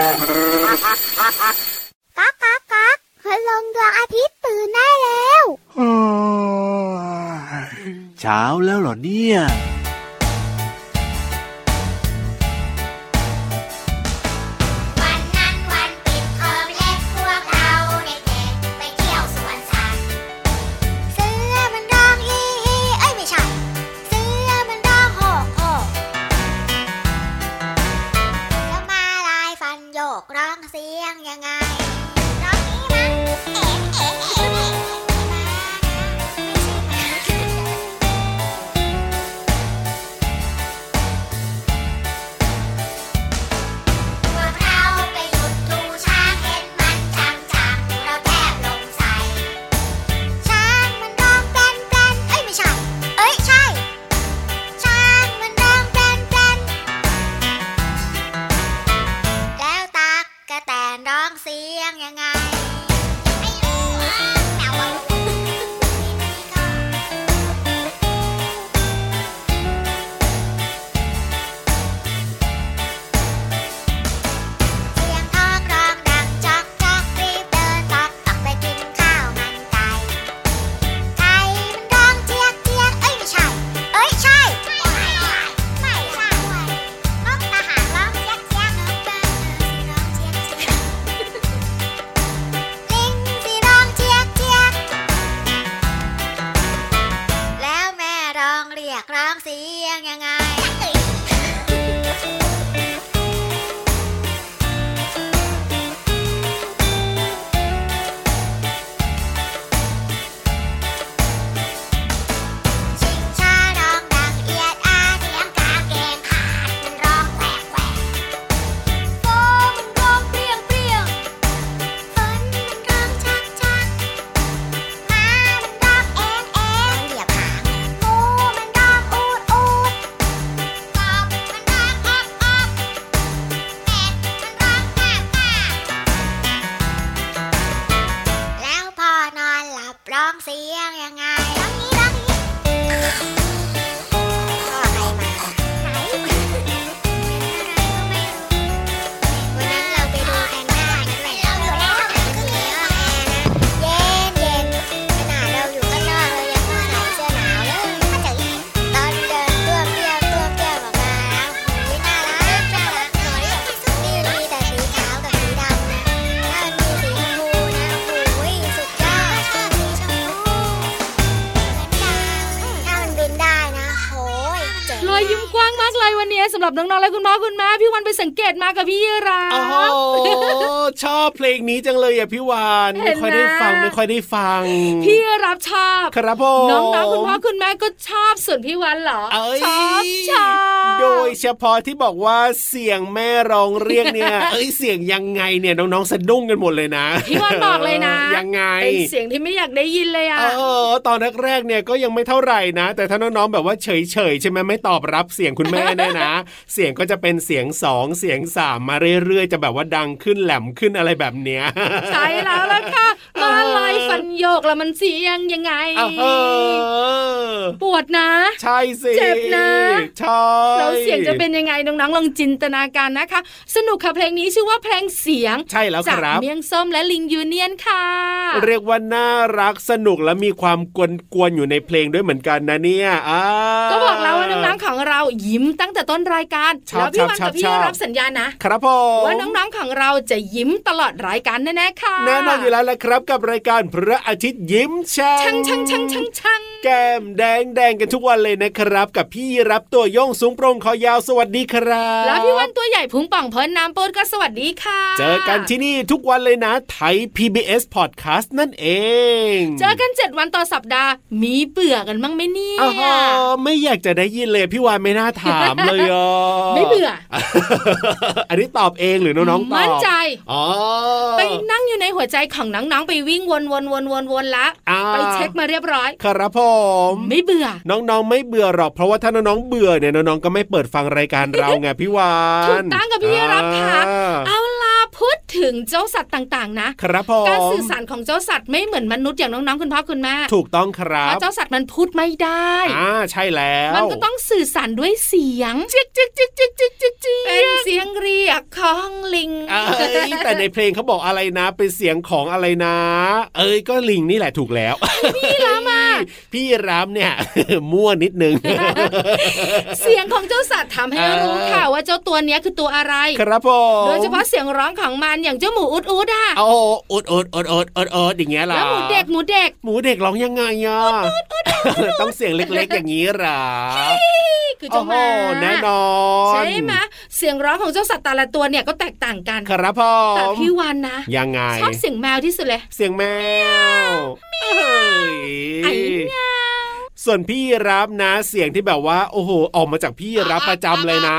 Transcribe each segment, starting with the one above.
ก๊ากก๊ากก๊ากคืนลงดวงอาทิตย์ตื่นได้แล้วเช้าแล้วเหรอเนี่ยน้องๆและคุณพ่อคุณแม่พี่วันไปสังเกตมากับพี่ยีราฟ ชอบเพลงนี้จังเลยอ่ะพี่วันไม่ค่อยได้ฟังพี่ยีราฟชอบครับผมน้องๆคุณพ่อคุณแม่ก็ชอบส่วนพี่วันเหรอชอบโดยเฉพาะที่บอกว่าเสียงแม่ร้องเรียกเนี่ยเสียงยังไงเนี่ยน้องๆสะดุ้งกันหมดเลยนะพี่วันบอกเลยนะยังไงเป็นเสียงที่ไม่อยากได้ยินเลยอ่ะตอนแรกๆเนี่ยก็ยังไม่เท่าไหร่นะแต่ถ้าน้องๆแบบว่าเฉยๆใช่มั้ยไม่ตอบรับเสียงคุณแม่แน่นะเสียงก็จะเป็นเสียง2เสียง3มาเรื่อยๆจะแบบว่าดังขึ้นแหลมขึ้นอะไรแบบเนี้ยใช่แล้วล่ะค่ะมาลายฟันโยกแล้วมันเสียงยังไงปวดนะใช่สิเจ็บนะใช่แล้วเสียงจะเป็นยังไงน้องๆลองจินตนาการนะคะสนุกค่ะเพลงนี้ชื่อว่าเพลงเสียงใช่แล้วครับจากเมียงส้มและลิงยูเนียนค่ะเรียกว่าน่ารักสนุกและมีความกวนๆอยู่ในเพลงด้วยเหมือนกันนะเนี่ยก็บอกแล้วว่าน้องๆของเรายิ้มตั้งแต่ต้นรายการแล้วพี่วันกับพี่รับสัญญานะครับผมว่าน้องๆของเราจะยิ้มตลอดรายการแน่ๆค่ะแน่นอนอยู่แล้วละครับกับรายการพระอาทิตย์ยิ้มช่างแก้มแดงๆกันทุกวันเลยนะครับกับพี่รับตัวโยงสูงโปร่งคอยาวสวัสดีครับแล้วพี่วันตัวใหญ่พุงป่องพอน้ำปนก็สวัสดีค่ะเจอกันที่นี่ทุกวันเลยนะไทย PBS Podcast นั่นเองเจอกัน7วันต่อสัปดาห์มีเบื่อกันบ้างมั้ยเนี่ยไม่อยากจะได้ยินเลยพี่วันไม่น่าถามเลยอ่ะไม่เบื่อ อันนี้ตอบเองหรือน้องๆตอบมั่นใจไปนั่งอยู่ในหัวใจของน้องๆไปวิ่งวนๆๆๆละไปเช็คมาเรียบร้อยครับผมไม่เบื่อน้องๆไม่เบื่อหรอกเพราะว่าถ้าน้องๆเบื่อเนี่ยน้องๆก็ไม่เปิดฟังรายการเราไงพี่วานถูกต้องกับพี่รับค่ะเอาล่ะพูดถึงเจ้าสัตว์ต่างๆนะครับผมการสื่อสารของเจ้าสัตว์ไม่เหมือนมนุษย์อย่างน้องๆคุณพ่อคุณแม่ถูกต้องครับเพราะเจ้าสัตว์มันพูดไม่ได้ใช่แล้วมันก็ต้องสื่อสารด้วยเสียงเป็นเสียงเรียกของลิง แต่ในเพลงเขาบอกอะไรนะเป็นเสียงของอะไรนะก็ลิงนี่แหละถูกแล้วพี่รามอ่ะพี่รามเนี่ยมั่วนิดนึงเสียงของเจ้าสัตว์ทำให้รู้ค่ะว่าเจ้าตัวเนี้ยคือตัวอะไรครับผมโดยเฉพาะเสียงร้องของมันอย่างเจ้าหมูอุดอุดอ่ะโอ้อุดอุดอุดอุดอุดอุดอย่างเงี้ยล่ะแล้วหมูเด็กร้องยังไงอ่ะต้องเสียงเล็กๆอย่างนี้หรอคือเจ้าหมาแน่นอนใช่ไหมเสียงร้องของเจ้าสัตว์แต่ละตัวเนี่ยก็แตกต่างกันครับพ่อแต่พี่วานนะยังไงชอบเสียงแมวที่สุดเลยเสียงแมวไอ้แมวส่วนพี่รับนะเสียงที่แบบว่าโอ้โหออกมาจากพี่รับประจำเลยนะ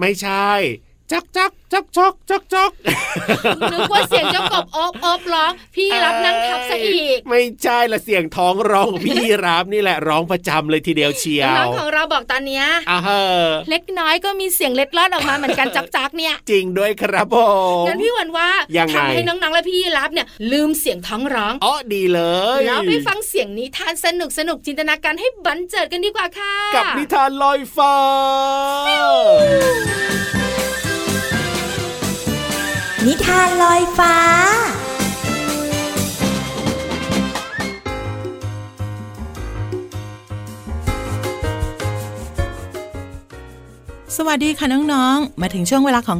ไม่ใช่จักจักจักจกจักจกนึกว่าเสียงเจ้ากบอบอบร้องพี่รับนั่งทับซะอีกไม่ใช่ละเสียงท้องร้องพี่รับนี่แหละร้องประจำเลยทีเดียวเชียวน้องของเราบอกตอนเนี้ยเล็กน้อยก็มีเสียงเล็ดลอดออกมาเหมือนกันจักจักเนี่ยจริงด้วยครับผมงั้นพี่วันว่าทำให้น้องๆและพี่รับเนี่ยลืมเสียงท้องร้องอ๋อดีเลยแล้วไปฟังเสียงนิทานสนุกสนุกจินตนาการให้บันเจิดกันดีกว่าค่ะกับนิทานลอยฟ้านิทานลอยฟ้าสวัสดีค่ะน้องๆมาถึงช่วงเวลาของ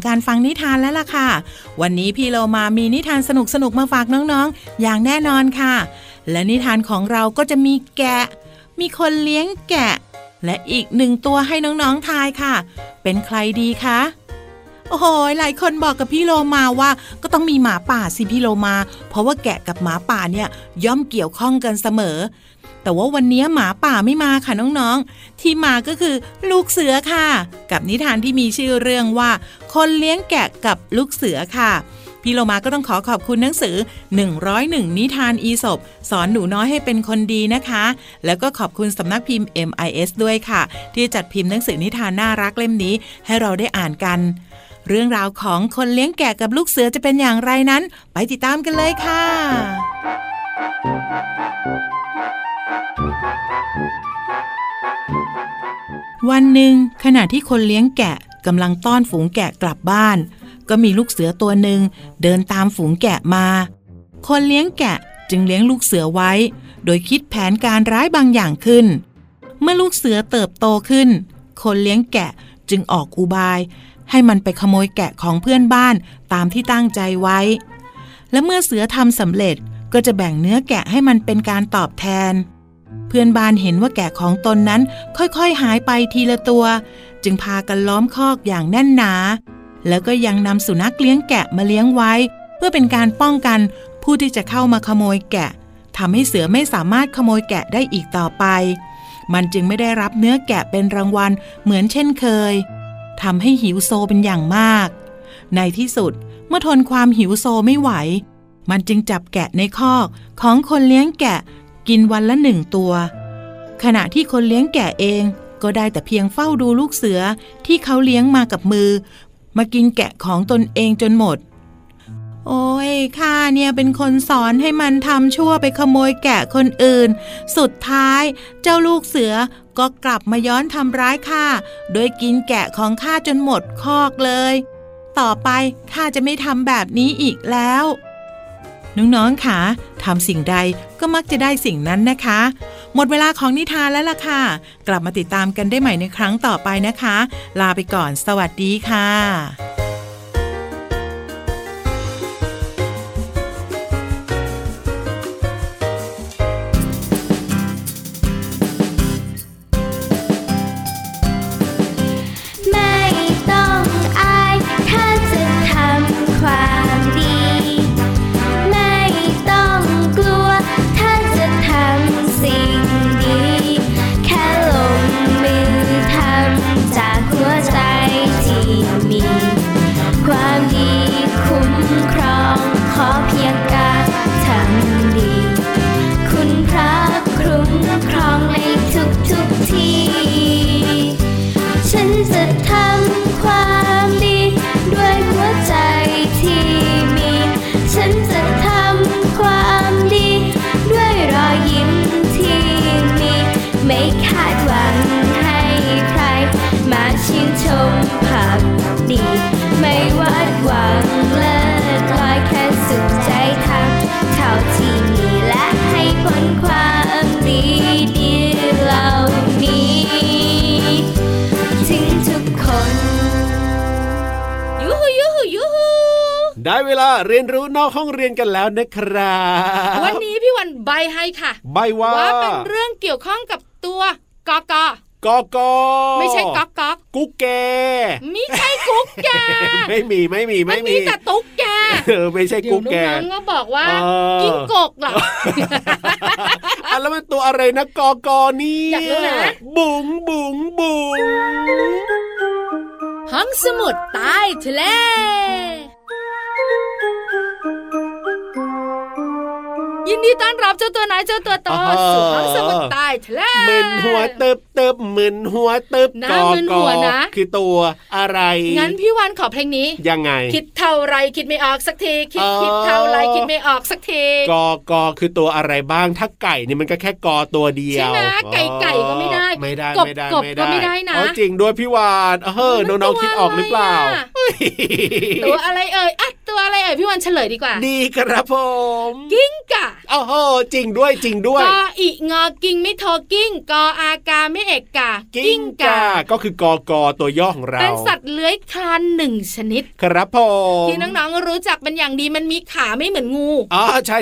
การฟังนิทานแล้วล่ะค่ะวันนี้พี่โลมามีนิทานสนุกๆมาฝากน้องๆอย่างแน่นอนค่ะและนิทานของเราก็จะมีแกะมีคนเลี้ยงแกะและอีกหนึ่งตัวให้น้องๆทายค่ะเป็นใครดีคะโอ้โหหลายคนบอกกับพี่โลมาว่าก็ต้องมีหมาป่าสิพี่โลมาเพราะว่าแกะกับหมาป่าเนี่ยย่อมเกี่ยวข้องกันเสมอแต่ว่าวันนี้หมาป่าไม่มาค่ะน้องๆที่มาก็คือลูกเสือค่ะกับนิทานที่มีชื่อเรื่องว่าคนเลี้ยงแกะกับลูกเสือค่ะพี่โลมาก็ต้องขอบคุณหนังสือ101นิทานอีสปสอนหนูน้อยให้เป็นคนดีนะคะแล้วก็ขอบคุณสำนักพิมพ์ MIS ด้วยค่ะที่จัดพิมพ์หนังสือนิทานน่ารักเล่มนี้ให้เราได้อ่านกันเรื่องราวของคนเลี้ยงแกะกับลูกเสือจะเป็นอย่างไรนั้นไปติดตามกันเลยค่ะวันหนึ่งขณะที่คนเลี้ยงแกะกำลังต้อนฝูงแกะกลับบ้านก็มีลูกเสือตัวหนึ่งเดินตามฝูงแกะมาคนเลี้ยงแกะจึงเลี้ยงลูกเสือไว้โดยคิดแผนการร้ายบางอย่างขึ้นเมื่อลูกเสือเติบโตขึ้นคนเลี้ยงแกะจึงออกอุบายให้มันไปขโมยแกะของเพื่อนบ้านตามที่ตั้งใจไว้และเมื่อเสือทำสำเร็จก็จะแบ่งเนื้อแกะให้มันเป็นการตอบแทนเพื่อนบ้านเห็นว่าแกะของตนนั้นค่อยๆหายไปทีละตัวจึงพากันล้อมคอกอย่างแน่นหนาแล้วก็ยังนำสุนัขเลี้ยงแกะมาเลี้ยงไว้เพื่อเป็นการป้องกันผู้ที่จะเข้ามาขโมยแกะทำให้เสือไม่สามารถขโมยแกะได้อีกต่อไปมันจึงไม่ได้รับเนื้อแกะเป็นรางวัลเหมือนเช่นเคยทำให้หิวโซเป็นอย่างมากในที่สุดเมื่อทนความหิวโซไม่ไหวมันจึงจับแกะในคอกของคนเลี้ยงแกะกินวันละหนึ่งตัวขณะที่คนเลี้ยงแกะเองก็ได้แต่เพียงเฝ้าดูลูกเสือที่เขาเลี้ยงมากับมือมากินแกะของตนเองจนหมดโอ้ยข้าเนี่ยเป็นคนสอนให้มันทำชั่วไปขโมยแกะคนอื่นสุดท้ายเจ้าลูกเสือก็กลับมาย้อนทำร้ายข้าโดยกินแกะของข้าจนหมดคอกเลยต่อไปข้าจะไม่ทำแบบนี้อีกแล้วน้องๆค่ะทำสิ่งใดก็มักจะได้สิ่งนั้นนะคะหมดเวลาของนิทานแล้วล่ะค่ะกลับมาติดตามกันได้ใหม่ในครั้งต่อไปนะคะลาไปก่อนสวัสดีค่ะไม่วาดหวัง ได้เวลาเรียนรู้นอกห้องเรียนกันแล้วนะครับวันนี้พี่วันใบให้ค่ะใบว่าเป็นเรื่องเกี่ยวข้องกับตัวกกกกไม่ใช่ก๊อกก๊อกกุ๊กแกไม่ใช่กุ๊กแกไม่มีแต่ตุ๊กแกไม่ใช่กุ๊กแกน้องก็บอกว่ากิ้งกกหรอแล้วมันตัวอะไรนะกกนี่อยากรู้นะบุ๋งบุ๋งบุ๋งห้องสมุดใต้ทะเลยินดีต้อนรับเจ้าตัวไหนเจ้าตัวโตสู่ห้องสมุดใต้ทะเลมึนหัวเติบเติบมึนหัวเติบกอกอคือตัวอะไรงั้นพี่วานขอเพลงนี้ยังไงคิดเท่าไรคิดไม่ออกสักทีคิดเท่าไรคิดไม่ออกสักทีกอกอคือตัวอะไรบ้างถ้าไก่นี่มันก็แค่กอตัวเดียวใช่ไหมไก่ก็ไม่ได้กบกบก็ไม่ได้นะจริงด้วยพี่วานน้องคิดออกหรือเปล่าตัวอะไรเอ่ยตัวอะไรเอ่ยพี่วานเฉลยดีกว่าดีครับผมกิ้งก่าโอ้โหจริงด้วยกออิงอกิ้งไม่โทกิ้งกออากาไม่เอกกากิ้งก่าก็คือกกตัวย่อของเราเป็นสัตว์เลื้อยคลานหนึ่งชนิดครับผมที่น้องๆรู้จักเป็นอย่างดีมันมีขาไม่เหมือนงูอ๋อใช่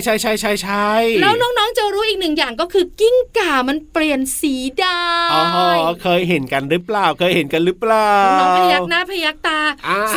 แล้วน้องๆจะรู้อีกหนึ่งอย่างก็คือกิ้งก่ามันเปลี่ยนสีได้อ๋อเคยเห็นกันหรือเปล่าน้องพยักหน้าพยักตา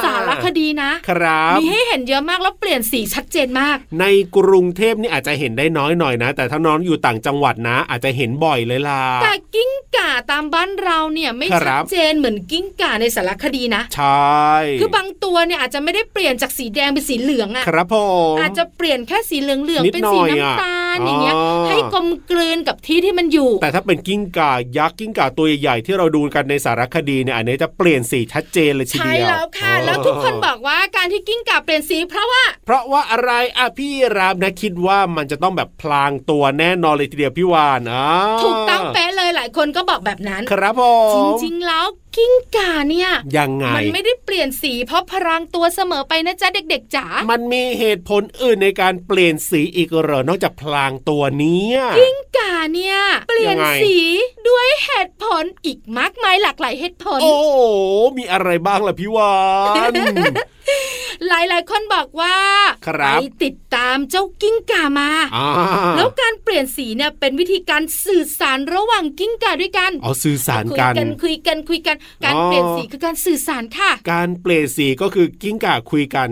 สารคดีนะครับมีให้เห็นเยอะมากแล้วเปลี่ยนสีชัดเจนมากในกรุงเทพนี่อาจจะเห็นได้น้อยหน่อยนะแต่ถ้าน้องอยู่ต่างจังหวัดนะอาจจะเห็นบ่อยเลยล่ะแต่กิ้งก่าตามบ้านเราเนี่ยไม่ชัดเจนเหมือนกิ้งก่าในสารคดีนะใช่คือบางตัวเนี่ยอาจจะไม่ได้เปลี่ยนจากสีแดงเป็นสีเหลืองอ่ะครับผมอาจจะเปลี่ยนแค่สีเหลืองๆเป็นสีน้ำตาลอย่างเงี้ยให้กลมกลืนกับที่ที่มันอยู่แต่ถ้าเป็นกิ้งก่ายักษ์กิ้งก่าตัวใหญ่ๆที่เราดูกันในสารคดีเนี่ยอันนี้จะเปลี่ยนสีชัดเจนเลยทีเดียวใช่แล้วค่ะแล้วทุกคนบอกว่าการที่กิ้งก่าเปลี่ยนสีเพราะว่าอะไรอ่ะพี่รามนะคิดว่ามันจะต้องแบบพลางตัวแน่นอนเลยทีเดียวพี่วานถูกต้องเป๊ะเลยหลายคนก็บอกแบบนั้นครับผมจริงๆแล้วกิ้งก่าเนี่ยยังไงมันไม่ได้เปลี่ยนสีเพราะพรางตัวเสมอไปนะจ๊ะเด็กๆจ๋ามันมีเหตุผลอื่นในการเปลี่ยนสีอีกเหรอนอกจากพรางตัวนี้กิ้งก่าเนี่ยเปลี่ยนสีด้วยเหตุผลอีกมากมายหลากหลายเหตุผลโอ้มีอะไรบ้างล่ะพี่วาน หลายๆคนบอกว่าไปติดตามเจ้ากิ้งก่ามาแล้วการเปลี่ยนสีเนี่ยเป็นวิธีการสื่อสารระหว่างกิ้งก่าด้วยกันอ๋อสื่อสารกันคุยกันการเปลี่ยนสีคือการสื่อสารค่ะการเปลี่ยนสีก็คือกิ้งก่าคุยกัน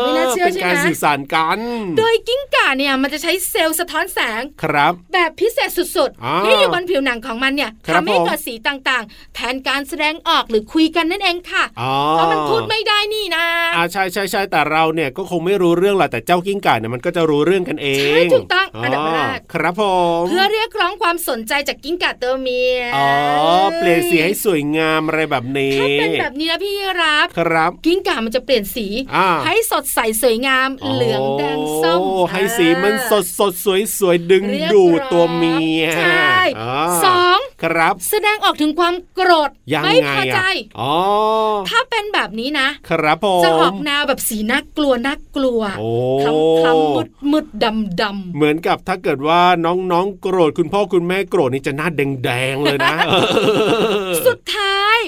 ไม่น่าเชื่อใช่ไหมการสื่อสารกันโดยกิ้งก่าเนี่ยมันจะใช้เซลล์สะท้อนแสงครับแบบพิเศษสุดๆที่อยู่บนผิวหนังของมันเนี่ยทำให้เกิดสีต่างๆแทนการแสดงออกหรือคุยกันนั่นเองค่ะเพราะมันพูดไม่ได้นี่นะใช่แต่เราเนี่ยก็คงไม่รู้เรื่องหรอกแต่เจ้ากิ้งก่าเนี่ยมันก็จะรู้เรื่องกันเองใช่ถูกต้องอันดับแรกครับผมเพื่อเรียกร้องความสนใจจากกิ้งก่าตัวเมียอ๋อเปลี่ยนสีให้สวยงามอะไรแบบนี้ถ้าเป็นแบบนี้นะพี่รับครับกิ้งก่ามันจะเปลี่ยนสีให้สดใสสวยงามเหลืองแดงส้มให้สีมันสดสวยดึงดูดตัวเมียใช่สองครับแสดงออกถึงความโกรธไม่พอใจอ๋อถ้าเป็นแบบนี้นะครับผมจะออกแนวแบบสีน่ากลัวคำมืดดำเหมือนกับถ้าเกิดว่าน้องๆโกรธคุณพ่อคุณแม่โกรธนี่จะหน้าแดงเลยนะ สุดท้าย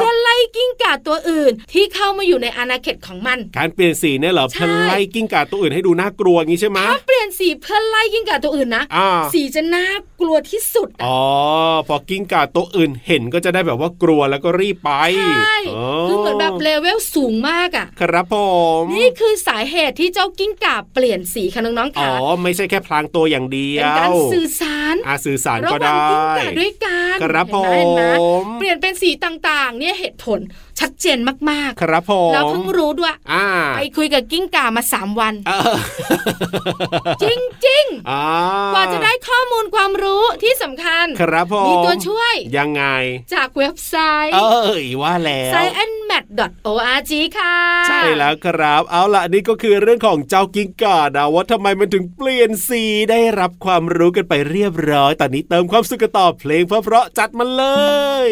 เพื่อไล่กิ้งก่าตัวอื่นที่เข้ามาอยู่ในอาณาเขตของมันการเปลี่ยนสีเนี่ยเหรอเพื่อไล่กิ้งก่าตัวอื่นให้ดูน่ากลัวอย่างนี้ใช่ไหมถ้าเปลี่ยนสีเพื่อไล่กิ้งก่าตัวอื่นนะสีจะน่ากลัวที่สุดอ๋อพอกิ้งก่าตัวอื่นเห็นก็จะได้แบบว่ากลัวแล้วก็รีบไปใช่คือเหมือนแบบเลเวลสูงมากอ่ะครับผมนี่คือสาเหตุที่เจ้ากิ้งก่าเปลี่ยนสีค่ะน้องๆค่ะอ๋อไม่ใช่แค่พลางตัวอย่างเดียวเป็นการสื่อสารสื่อสารก็ได้ระหว่างกิ้งก่าด้วยกันครับผมเปลี่ยนเป็นสีต่างๆเนี่ยเหตุผลชัดเจนมากๆครับผมเราเพิ่งรู้ด้วยไปคุยกับกิ้งก่ามา3วัน จริงกว่าจะได้ข้อมูลความรู้ที่สำคัญครับผมมีตัวช่วยยังไงจากเว็บไซต์ว่าแล้ว sciencemat.org ค่ะใช่แล้วครับเอาล่ะนี่ก็คือเรื่องของเจ้ากิ้งก่านะว่าทำไมมันถึงเปลี่ยนสีได้รับความรู้กันไปเรียบร้อยตอนนี้เติมความสุขต่อเพลงเพราะจัดมาเลย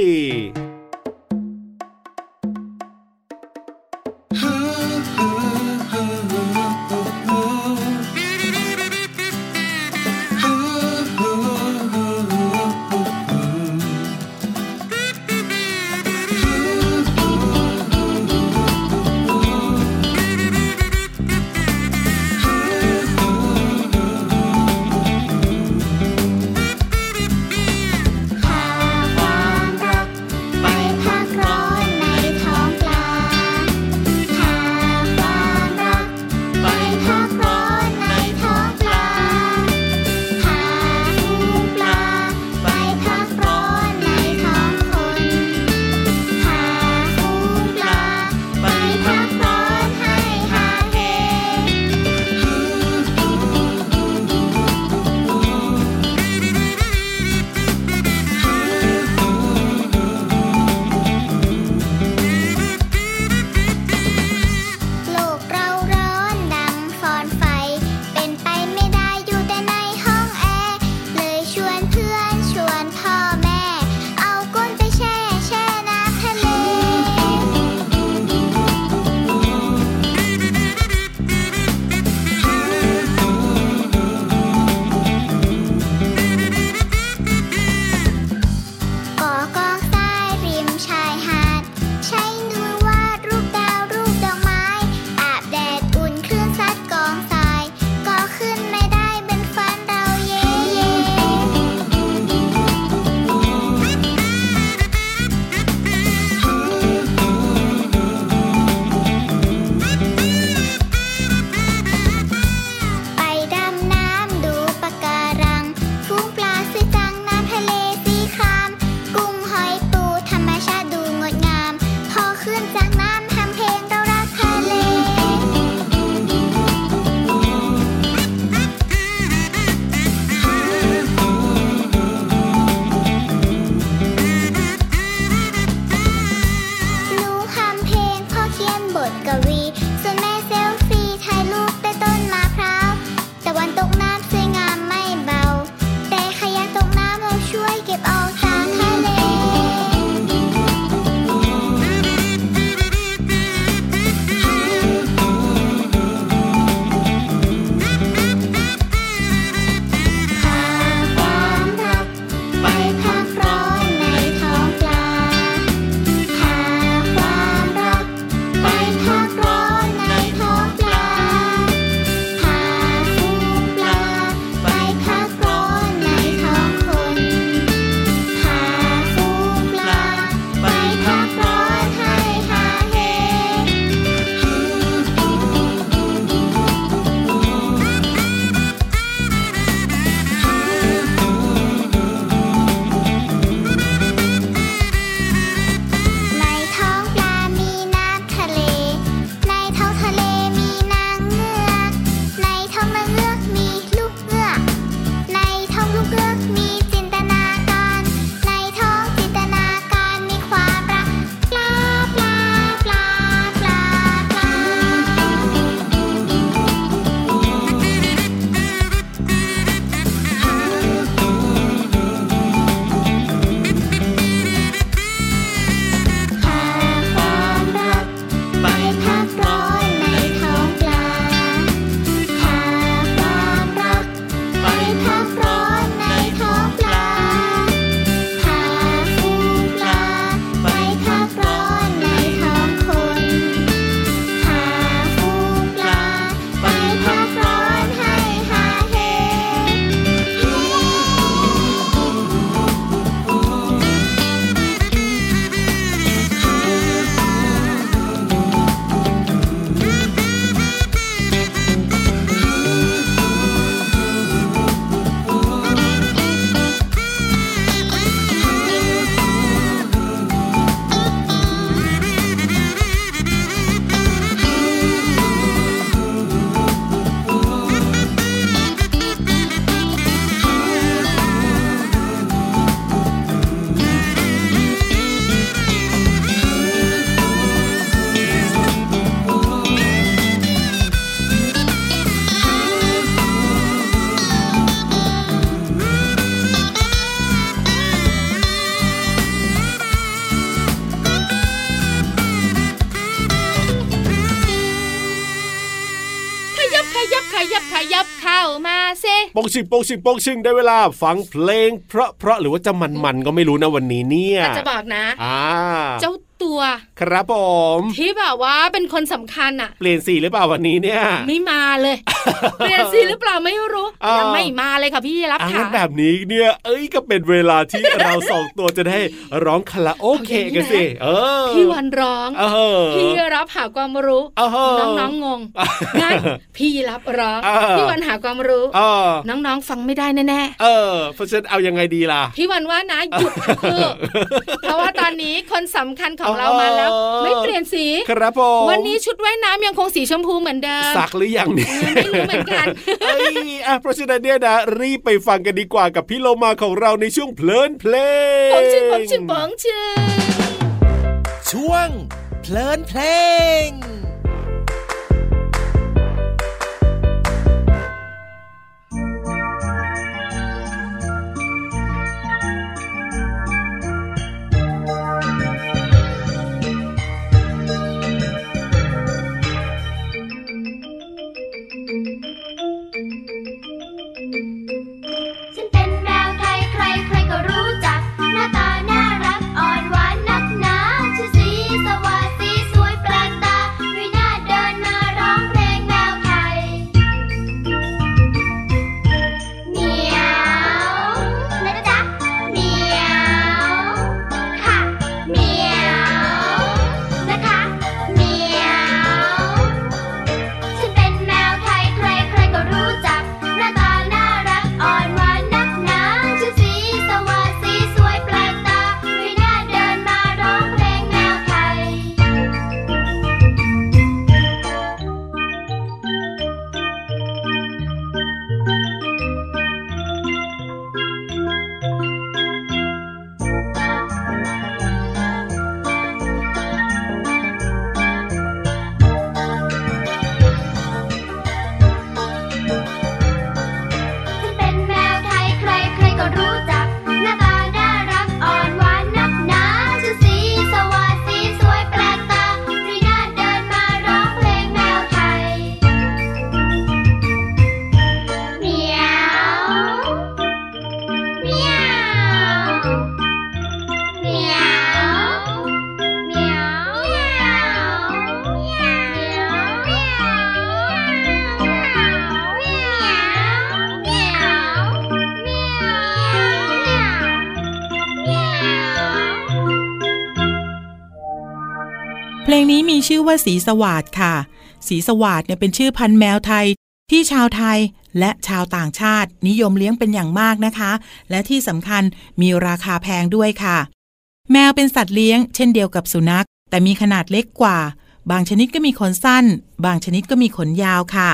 ขยับเข้ามาสิโป่งชิงได้เวลาฟังเพลงเพราะหรือว่าจะมันก็ไม่รู้นะวันนี้เนี่ยจะบอกนะเจ้าตัวครับผมที่แบบว่าเป็นคนสำคัญอะเปลี่ยนสีหรือเปล่าวันนี้เนี่ยไม่มาเลย เปลี่ยนสีหรือเปล่าไม่รู้ยังไม่มาเลยค่ะพี่รับค่ะแบบนี้เนี่ยก็เป็นเวลาที่ เราสองตัวจะได้ร้องคาราโอเกะกันสิพี่วันร้องพี่รับหาความรู้น้องๆงงงั้นพี่รับร้องพี่วันหาความรู้น้องๆฟังไม่ได้แน่ๆเพราะฉะนั้นเอายังไงดีล่ะพี่วันว่านะหยุดเพราะว่าตอนนี้คนสำคัญของเรามาแล้วไม่เปลี่ยนสีครับผมวันนี้ชุดว่ายน้ำยังคงสีชมพูเหมือนเดิมสักหรือยังเนี่ยไม่รู้เหมือนกันเพราะฉะนั้นเนี่ยนะรีบไปฟังกันดีกว่ากับพี่โลมาของเราในช่วงเพลินเพลงปองชิงช่วงเพลินเพลงเพลงนี้มีชื่อว่าสีสวาทค่ะสีสวาทเนี่ยเป็นชื่อพันธุ์แมวไทยที่ชาวไทยและชาวต่างชาตินิยมเลี้ยงเป็นอย่างมากนะคะและที่สำคัญมีราคาแพงด้วยค่ะแมวเป็นสัตว์เลี้ยงเช่นเดียวกับสุนัขแต่มีขนาดเล็กกว่าบางชนิดก็มีขนสั้นบางชนิดก็มีขนยาวค่ะ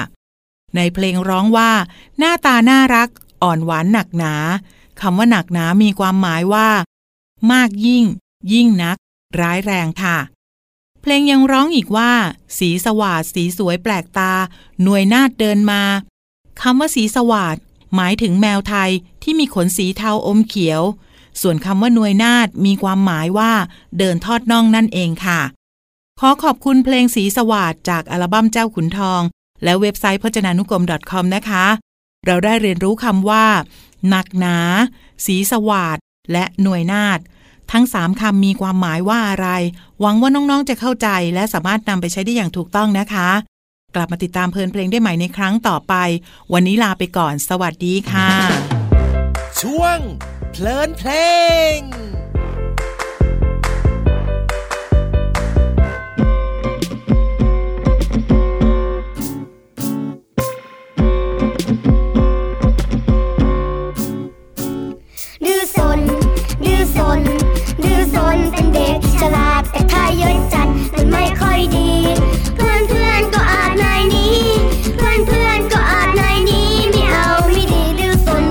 ในเพลงร้องว่าหน้าตาน่ารักอ่อนหวานหนักหนาคำว่าหนักหนามีความหมายว่ามากยิ่งนักร้ายแรงค่ะเพลงยังร้องอีกว่าสีสวาทสีสวยแปลกตาหน่วยนาฏเดินมาคำว่าสีสวาทหมายถึงแมวไทยที่มีขนสีเทาอมเขียวส่วนคำว่าหน่วยนาฏมีความหมายว่าเดินทอดน่องนั่นเองค่ะขอขอบคุณเพลงสีสวาทจากอัลบั้มเจ้าขุนทองและเว็บไซต์พจนานุกรม .com นะคะเราได้เรียนรู้คำว่าหนักหนาสีสวาทและหน่วยนาฏทั้ง3คำมีความหมายว่าอะไรหวังว่าน้องๆจะเข้าใจและสามารถนำไปใช้ได้อย่างถูกต้องนะคะกลับมาติดตามเพลินเพลงได้ใหม่ในครั้งต่อไปวันนี้ลาไปก่อนสวัสดีค่ะช่วงเพลินเพลงดื้อซนเป็นเด็กฉลาดแต่ถ้าเยอะจัดมันไม่ค่อยดีเพื่อนก็อาจนายนี้เพื่อนก็อาจนายนี้ไม่เอาไม่ดีดื้อซน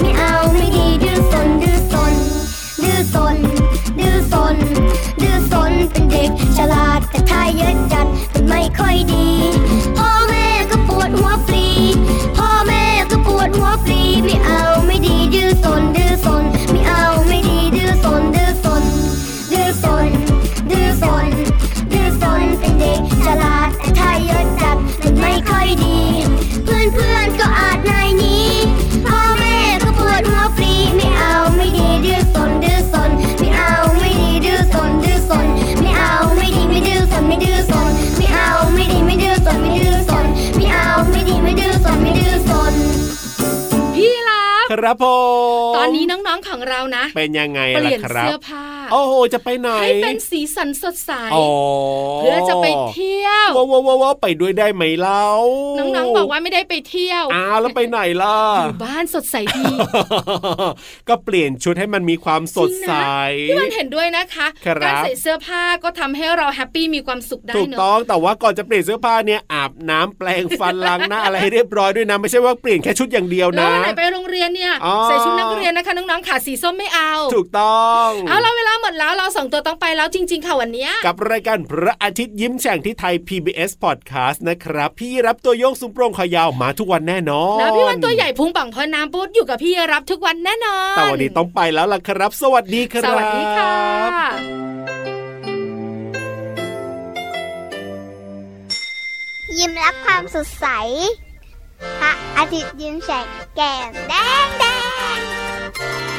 ไม่เอาไม่ดีดื้อซน ครับผมตอนนี้น้องๆของเรานะเป็นยังไงล่ะครับเปลี่ยนเสื้อผ้าโอ้โหจะไปไหนให้เป็นสีสันสดใสเพื่อจะไปเที่ยวว้าวๆๆไปด้วยได้ไหมเล่าน้องๆบอกว่าไม่ได้ไปเที่ยวอ้าวแล้วไปไหนล่ะอยู่บ้านสดใสดีก็เปลี่ยนชุดให้มันมีความสดใสที่มันเห็นด้วยนะคะการใส่เสื้อผ้าก็ทำให้เราแฮปปี้มีความสุขได้เนอะถูกต้องแต่ว่าก่อนจะเปลี่ยนเสื้อผ้าเนี่ยอาบน้ำแปรงฟันล้างหน้าอะไรให้เรียบร้อยด้วยนะไม่ใช่ว่าเปลี่ยนแค่ชุดอย่างเดียวนะแล้วไหนไปโรงเรียนเนี่ยใส่ชุดนักเรียนนะคะน้องๆขาสีส้มไม่เอาถูกต้องเอาแล้วเวลาหมดแล้วเราสองตัวต้องไปแล้วจริงๆค่ะวันนี้กับรายการพระอาทิตย์ยิ้มแฉ่งที่ไทย PBS Podcast นะครับพี่รับตัวโยงสูงโปร่งคอยาวมาทุกวันแน่นอนแล้วพี่วันตัวใหญ่พุงป่องพอน้ำปูดอยู่กับพี่รับทุกวันแน่นอนแต่วันนี้ต้องไปแล้วล่ะครับสวัสดีครับสวัสดีค่ะยิ้มรับความสดใสพระอาทิตย์ยิ้มแฉกแก้มแดง